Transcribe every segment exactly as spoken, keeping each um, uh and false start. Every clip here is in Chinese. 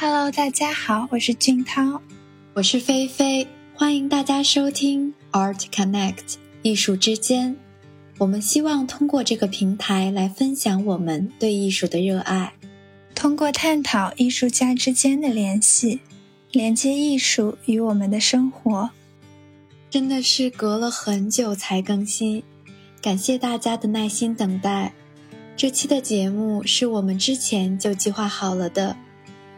Hello， 大家好，我是俊涛，我是菲菲，欢迎大家收听 Art Connect 艺术之间。我们希望通过这个平台来分享我们对艺术的热爱，通过探讨艺术家之间的联系，连接艺术与我们的生活。真的是隔了很久才更新，感谢大家的耐心等待。这期的节目是我们之前就计划好了的，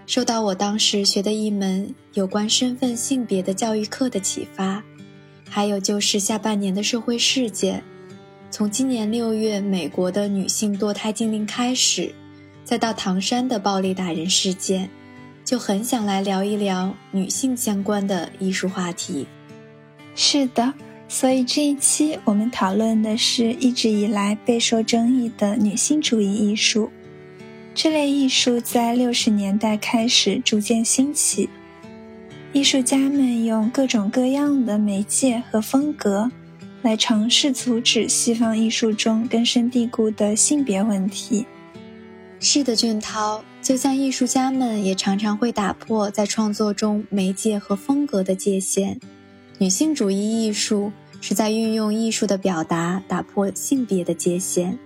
受到我当时学的一门有关身份性别的教育课的启发，还有就是下半年的社会事件，从今年六月美国的女性堕胎禁令开始，再到唐山的暴力打人事件，就很想来聊一聊女性相关的艺术话题。是的，所以这一期我们讨论的是一直以来备受争议的女性主义艺术。这类艺术在六十年代开始逐渐兴起，艺术家们用各种各样的媒介和风格来尝试阻止西方艺术中根深蒂固的性别问题。是的，俊涛，就像艺术家们也常常会打破在创作中媒介和风格的界限，女性主义艺术是在运用艺术的表达打破性别的界限。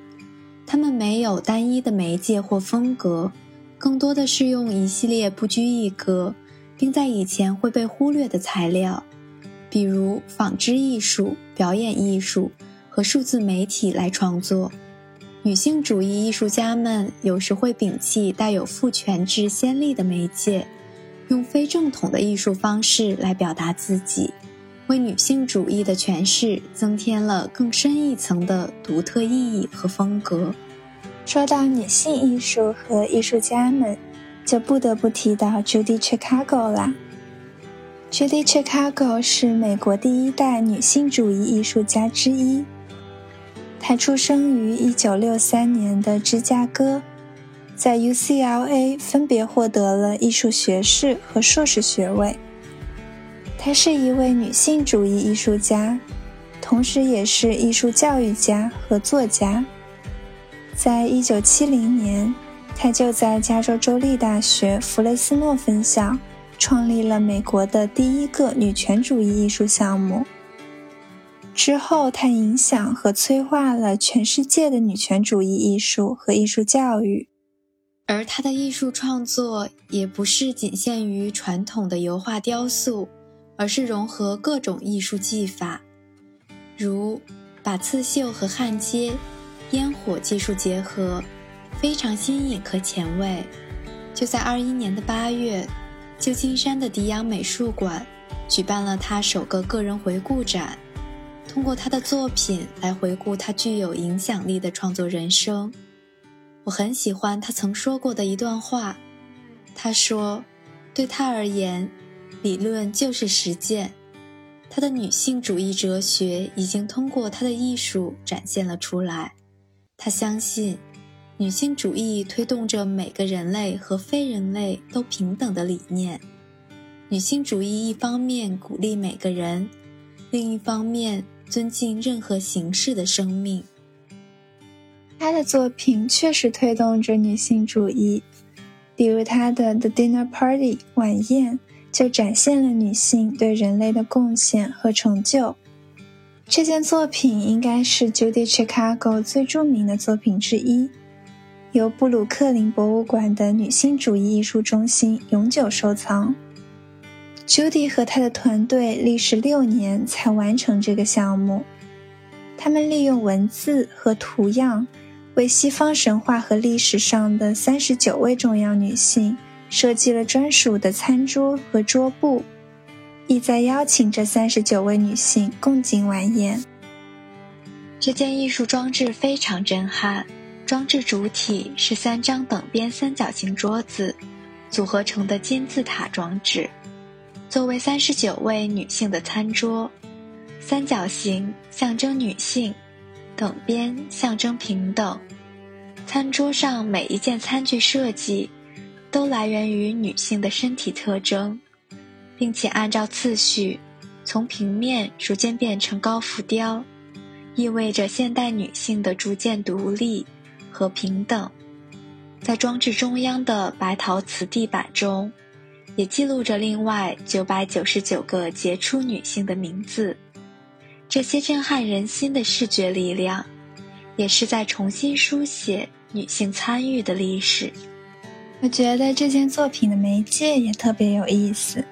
他们没有单一的媒介或风格，更多的是用一系列不拘一格并在以前会被忽略的材料，比如纺织艺术、表演艺术和数字媒体来创作。女性主义艺术家们有时会摒弃带有父权制先例的媒介，用非正统的艺术方式来表达自己，为女性主义的诠释增添了更深一层的独特意义和风格。说到女性艺术和艺术家们，就不得不提到 Judy Chicago 啦。Judy Chicago 是美国第一代女性主义艺术家之一，她出生于一九六三年的芝加哥，在 U C L A 分别获得了艺术学士和硕士学位。她是一位女性主义艺术家，同时也是艺术教育家和作家。在一九七零年，她就在加州州立大学弗雷斯诺分校创立了美国的第一个女权主义艺术项目。之后，她影响和催化了全世界的女权主义艺术和艺术教育。而她的艺术创作也不是仅限于传统的油画雕塑，而是融合各种艺术技法，如把刺绣和焊接、烟火技术结合，非常新颖和前卫。就在二一年的八月，旧金山的迪扬美术馆举办了他首个个人回顾展，通过他的作品来回顾他具有影响力的创作人生。我很喜欢他曾说过的一段话，他说，对他而言，理论就是实践，她的女性主义哲学已经通过她的艺术展现了出来。她相信，女性主义推动着每个人类和非人类都平等的理念。女性主义一方面鼓励每个人，另一方面尊敬任何形式的生命。她的作品确实推动着女性主义，比如她的 The Dinner Party 晚宴就展现了女性对人类的贡献和成就。这件作品应该是 Judy Chicago 最著名的作品之一，由布鲁克林博物馆的女性主义艺术中心永久收藏。Judy 和她的团队历时六年才完成这个项目。他们利用文字和图样，为西方神话和历史上的三十九位重要女性设计了专属的餐桌和桌布，意在邀请这三十九位女性共进晚宴。这件艺术装置非常震撼，装置主体是三张等边三角形桌子组合成的金字塔装置，作为三十九位女性的餐桌。三角形象征女性，等边象征平等。餐桌上每一件餐具设计都来源于女性的身体特征，并且按照次序从平面逐渐变成高浮雕，意味着现代女性的逐渐独立和平等。在装置中央的白陶瓷地板中，也记录着另外九百九十九个杰出女性的名字。这些震撼人心的视觉力量，也是在重新书写女性参与的历史。我觉得这件作品的媒介也特别有意思。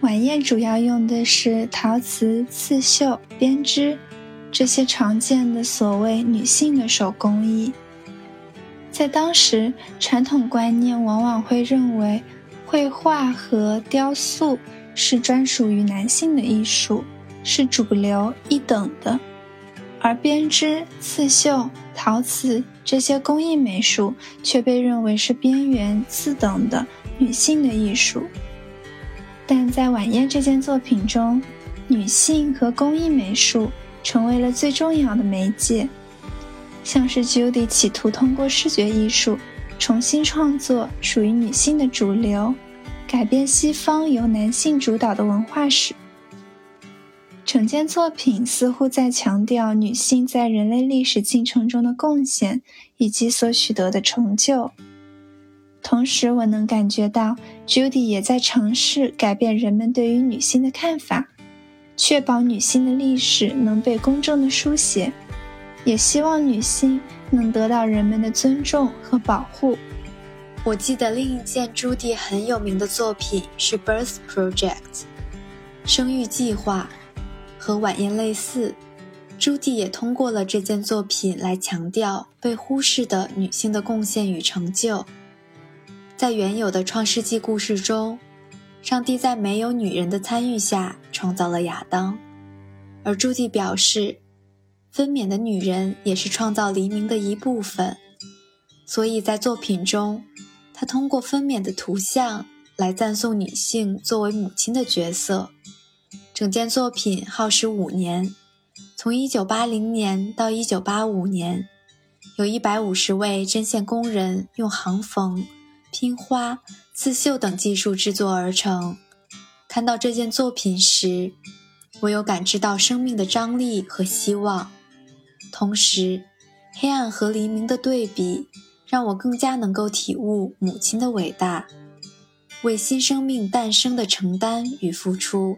晚宴主要用的是陶瓷、刺绣、编织这些常见的所谓女性的手工艺。在当时，传统观念往往会认为绘画和雕塑是专属于男性的艺术，是主流一等的，而编织、刺绣、陶瓷这些工艺美术却被认为是边缘次等的女性的艺术。但在晚宴这件作品中，女性和工艺美术成为了最重要的媒介，像是 Judy 企图通过视觉艺术重新创作属于女性的主流，改变西方由男性主导的文化史。整件作品似乎在强调女性在人类历史进程中的贡献以及所取得的成就。同时，我能感觉到 Judy 也在尝试改变人们对于女性的看法，确保女性的历史能被公正的书写，也希望女性能得到人们的尊重和保护。我记得另一件 Judy 很有名的作品是 Birth Project 生育计划。和晚宴类似，朱迪也通过了这件作品来强调被忽视的女性的贡献与成就。在原有的创世纪故事中，上帝在没有女人的参与下创造了亚当，而朱迪表示，分娩的女人也是创造黎明的一部分，所以在作品中，她通过分娩的图像来赞颂女性作为母亲的角色。整件作品耗时五年，从一九八零年到一九八五年，有一百五十位针线工人用行缝、拼花、刺绣等技术制作而成。看到这件作品时，我有感知到生命的张力和希望，同时，黑暗和黎明的对比让我更加能够体悟母亲的伟大，为新生命诞生的承担与付出。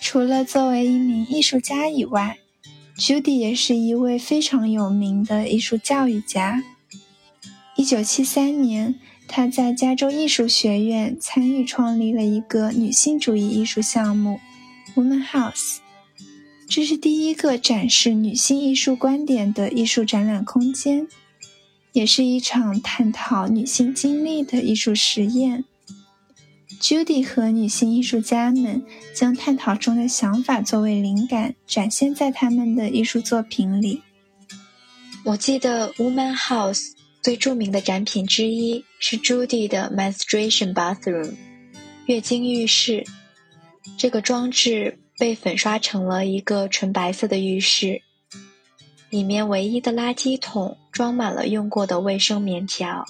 除了作为一名艺术家以外， Judy 也是一位非常有名的艺术教育家。一九七三年，她在加州艺术学院参与创立了一个女性主义艺术项目 Womanhouse， 这是第一个展示女性艺术观点的艺术展览空间，也是一场探讨女性经历的艺术实验。Judy 和女性艺术家们将探讨中的想法作为灵感展现在他们的艺术作品里。我记得 Womanhouse 最著名的展品之一是 Judy 的 Menstruation Bathroom 月经浴室，这个装置被粉刷成了一个纯白色的浴室，里面唯一的垃圾桶装满了用过的卫生棉条，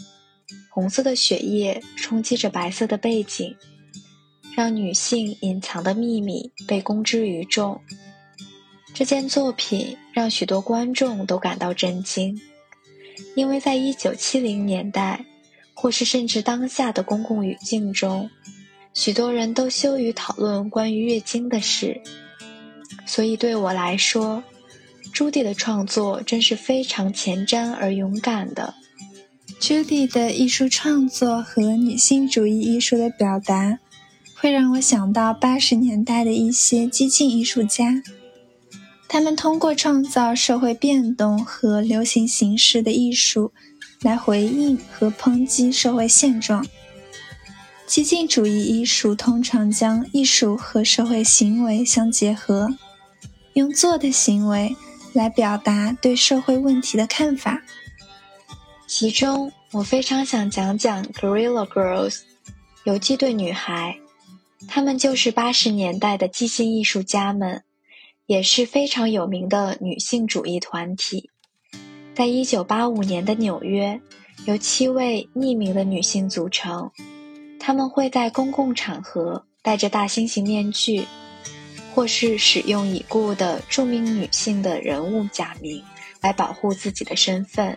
红色的血液冲击着白色的背景，让女性隐藏的秘密被公之于众。这件作品让许多观众都感到震惊，因为在一九七零年代，或是甚至当下的公共语境中，许多人都羞于讨论关于月经的事。所以对我来说，朱迪的创作真是非常前瞻而勇敢的。Judy 的艺术创作和女性主义艺术的表达会让我想到八十年代的一些激进艺术家，他们通过创造社会变动和流行形式的艺术来回应和抨击社会现状。激进主义艺术通常将艺术和社会行为相结合，用做的行为来表达对社会问题的看法。其中，我非常想讲讲 Guerrilla Girls 游击队女孩，她们就是八十年代的激进艺术家们，也是非常有名的女性主义团体。在一九八五年的纽约，由七位匿名的女性组成，她们会在公共场合戴着大猩猩面具，或是使用已故的著名女性的人物假名来保护自己的身份。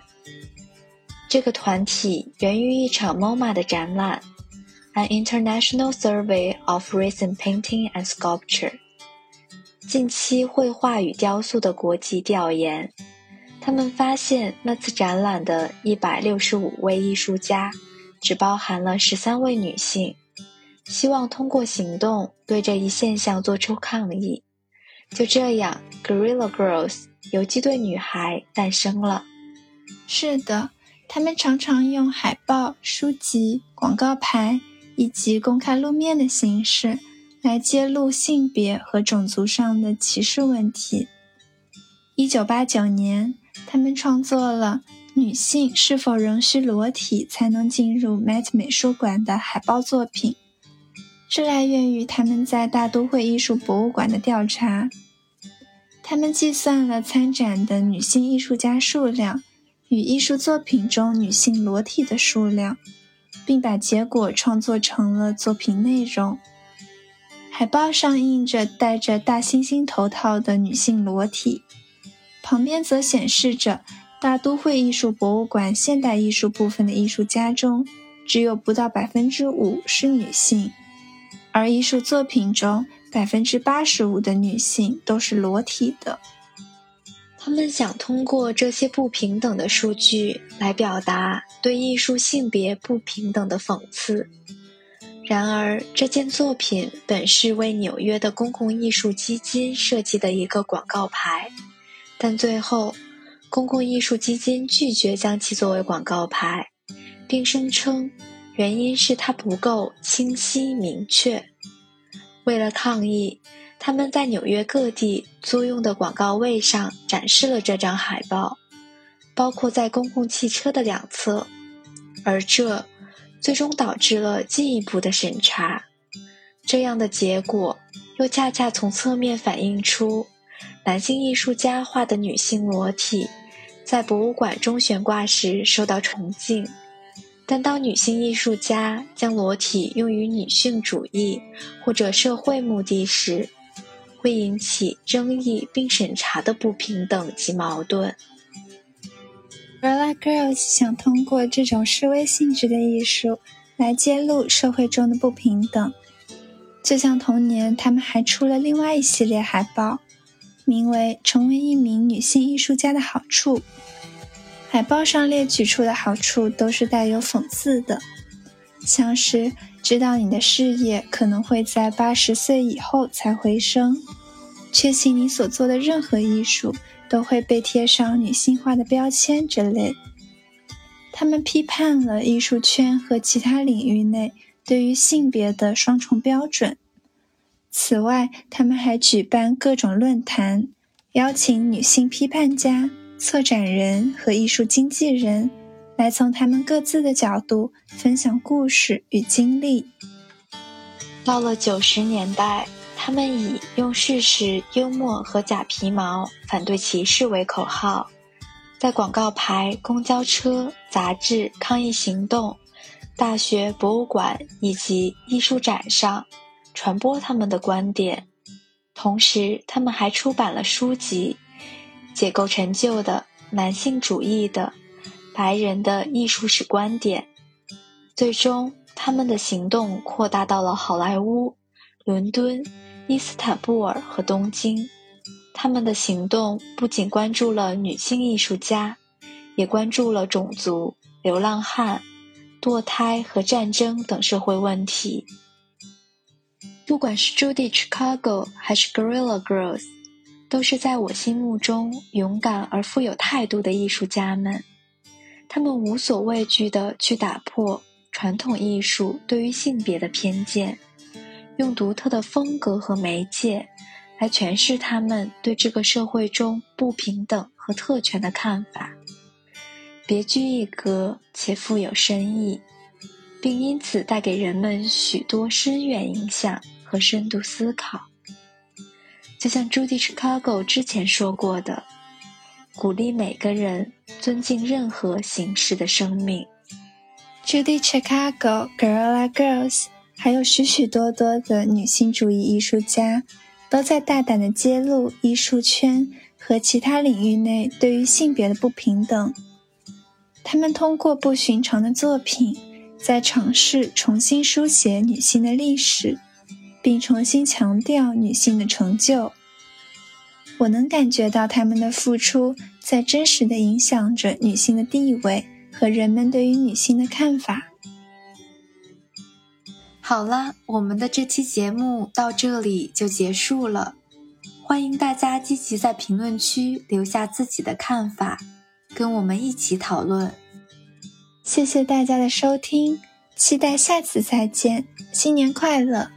这个团体源于一场 M O M A 的展览， An International Survey of Recent Painting and Sculpture 近期绘画与雕塑的国际调研，他们发现那次展览的一百六十五位艺术家只包含了十三位女性，希望通过行动对这一现象做出抗议。就这样 Guerrilla Girls 游击队女孩诞生了。是的，他们常常用海报、书籍、广告牌以及公开露面的形式来揭露性别和种族上的歧视问题。一九八九年，他们创作了女性是否仍需裸体才能进入 Met 美术馆的海报作品，这来源于他们在大都会艺术博物馆的调查。他们计算了参展的女性艺术家数量与艺术作品中女性裸体的数量，并把结果创作成了作品内容。海报上印着戴着大猩猩头套的女性裸体，旁边则显示着大都会艺术博物馆现代艺术部分的艺术家中只有不到 百分之五 是女性，而艺术作品中 百分之八十五 的女性都是裸体的。他们想通过这些不平等的数据来表达对艺术性别不平等的讽刺。然而，这件作品本是为纽约的公共艺术基金设计的一个广告牌，但最后，公共艺术基金拒绝将其作为广告牌，并声称原因是它不够清晰明确。为了抗议，他们在纽约各地租用的广告位上展示了这张海报，包括在公共汽车的两侧，而这最终导致了进一步的审查。这样的结果又恰恰从侧面反映出男性艺术家画的女性裸体在博物馆中悬挂时受到崇敬，但当女性艺术家将裸体用于女性主义或者社会目的时，会引起争议并审查的不平等及矛盾。Guerrilla Girls 想通过这种示威性质的艺术来揭露社会中的不平等。就像同年，他们还出了另外一系列海报，名为《成为一名女性艺术家的好处》。海报上列举出的好处都是带有讽刺的，像是知道你的事业可能会在八十岁以后才回升，确信你所做的任何艺术都会被贴上女性化的标签之类。他们批判了艺术圈和其他领域内对于性别的双重标准。此外，他们还举办各种论坛，邀请女性批判家、策展人和艺术经纪人来从他们各自的角度分享故事与经历。到了九十年代，他们以用事实、幽默和假皮毛反对歧视为口号，在广告牌、公交车、杂志、抗议行动、大学、博物馆以及艺术展上传播他们的观点。同时，他们还出版了书籍，解构陈旧的、男性主义的、白人的艺术史观点。最终，他们的行动扩大到了好莱坞、伦敦、伊斯坦布尔和东京。他们的行动不仅关注了女性艺术家，也关注了种族、流浪汉、堕胎和战争等社会问题。不管是 Judy Chicago 还是 Guerrilla Girls， 都是在我心目中勇敢而富有态度的艺术家们。他们无所畏惧地去打破传统艺术对于性别的偏见，用独特的风格和媒介来诠释他们对这个社会中不平等和特权的看法，别具一格且富有深意，并因此带给人们许多深远影响和深度思考。就像 Judy Chicago 之前说过的，鼓励每个人尊敬任何形式的生命。 Judy Chicago、 Guerrilla Girls还有许许多多的女性主义艺术家都在大胆地揭露艺术圈和其他领域内对于性别的不平等。他们通过不寻常的作品在尝试重新书写女性的历史，并重新强调女性的成就。我能感觉到她们的付出在真实地影响着女性的地位和人们对于女性的看法。好了，我们的这期节目到这里就结束了。欢迎大家积极在评论区留下自己的看法，跟我们一起讨论。谢谢大家的收听，期待下次再见，新年快乐。